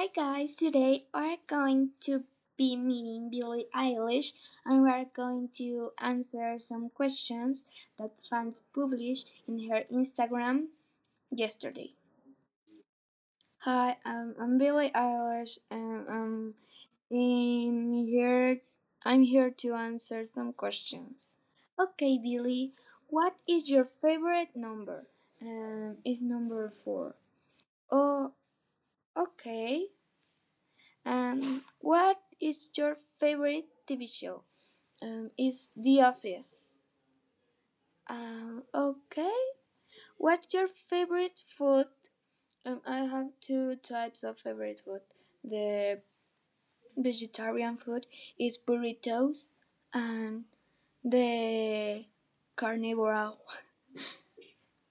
Hi guys, today we're going to be meeting Billie Eilish and we're going to answer some questions that fans published in her Instagram yesterday. Hi, I'm Billie Eilish and I'm here to answer some questions. Okay, Billie, what is your favorite number? It's number 4. Oh, okay. And what is your favorite TV show? It's The Office. Okay. What's your favorite food? I have 2 types of favorite food. The vegetarian food is burritos and the carnivore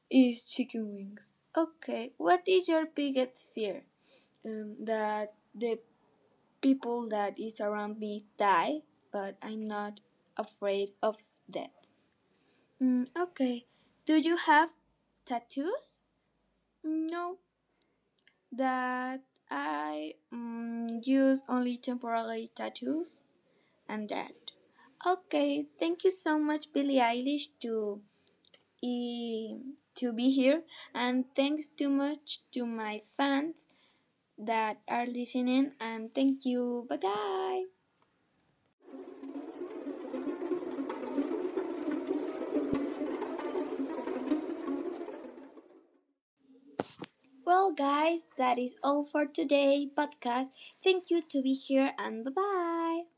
is chicken wings. Okay. What is your biggest fear? That the people that is around me die, but I'm not afraid of death. Okay. Do you have tattoos? No. That I use only temporary tattoos and that. Okay. Thank you so much, Billie Eilish, to be here, and thanks too much to my fans that are listening, and thank you. Bye bye. Well guys, that is all for today podcast. Thank you to be here and bye bye.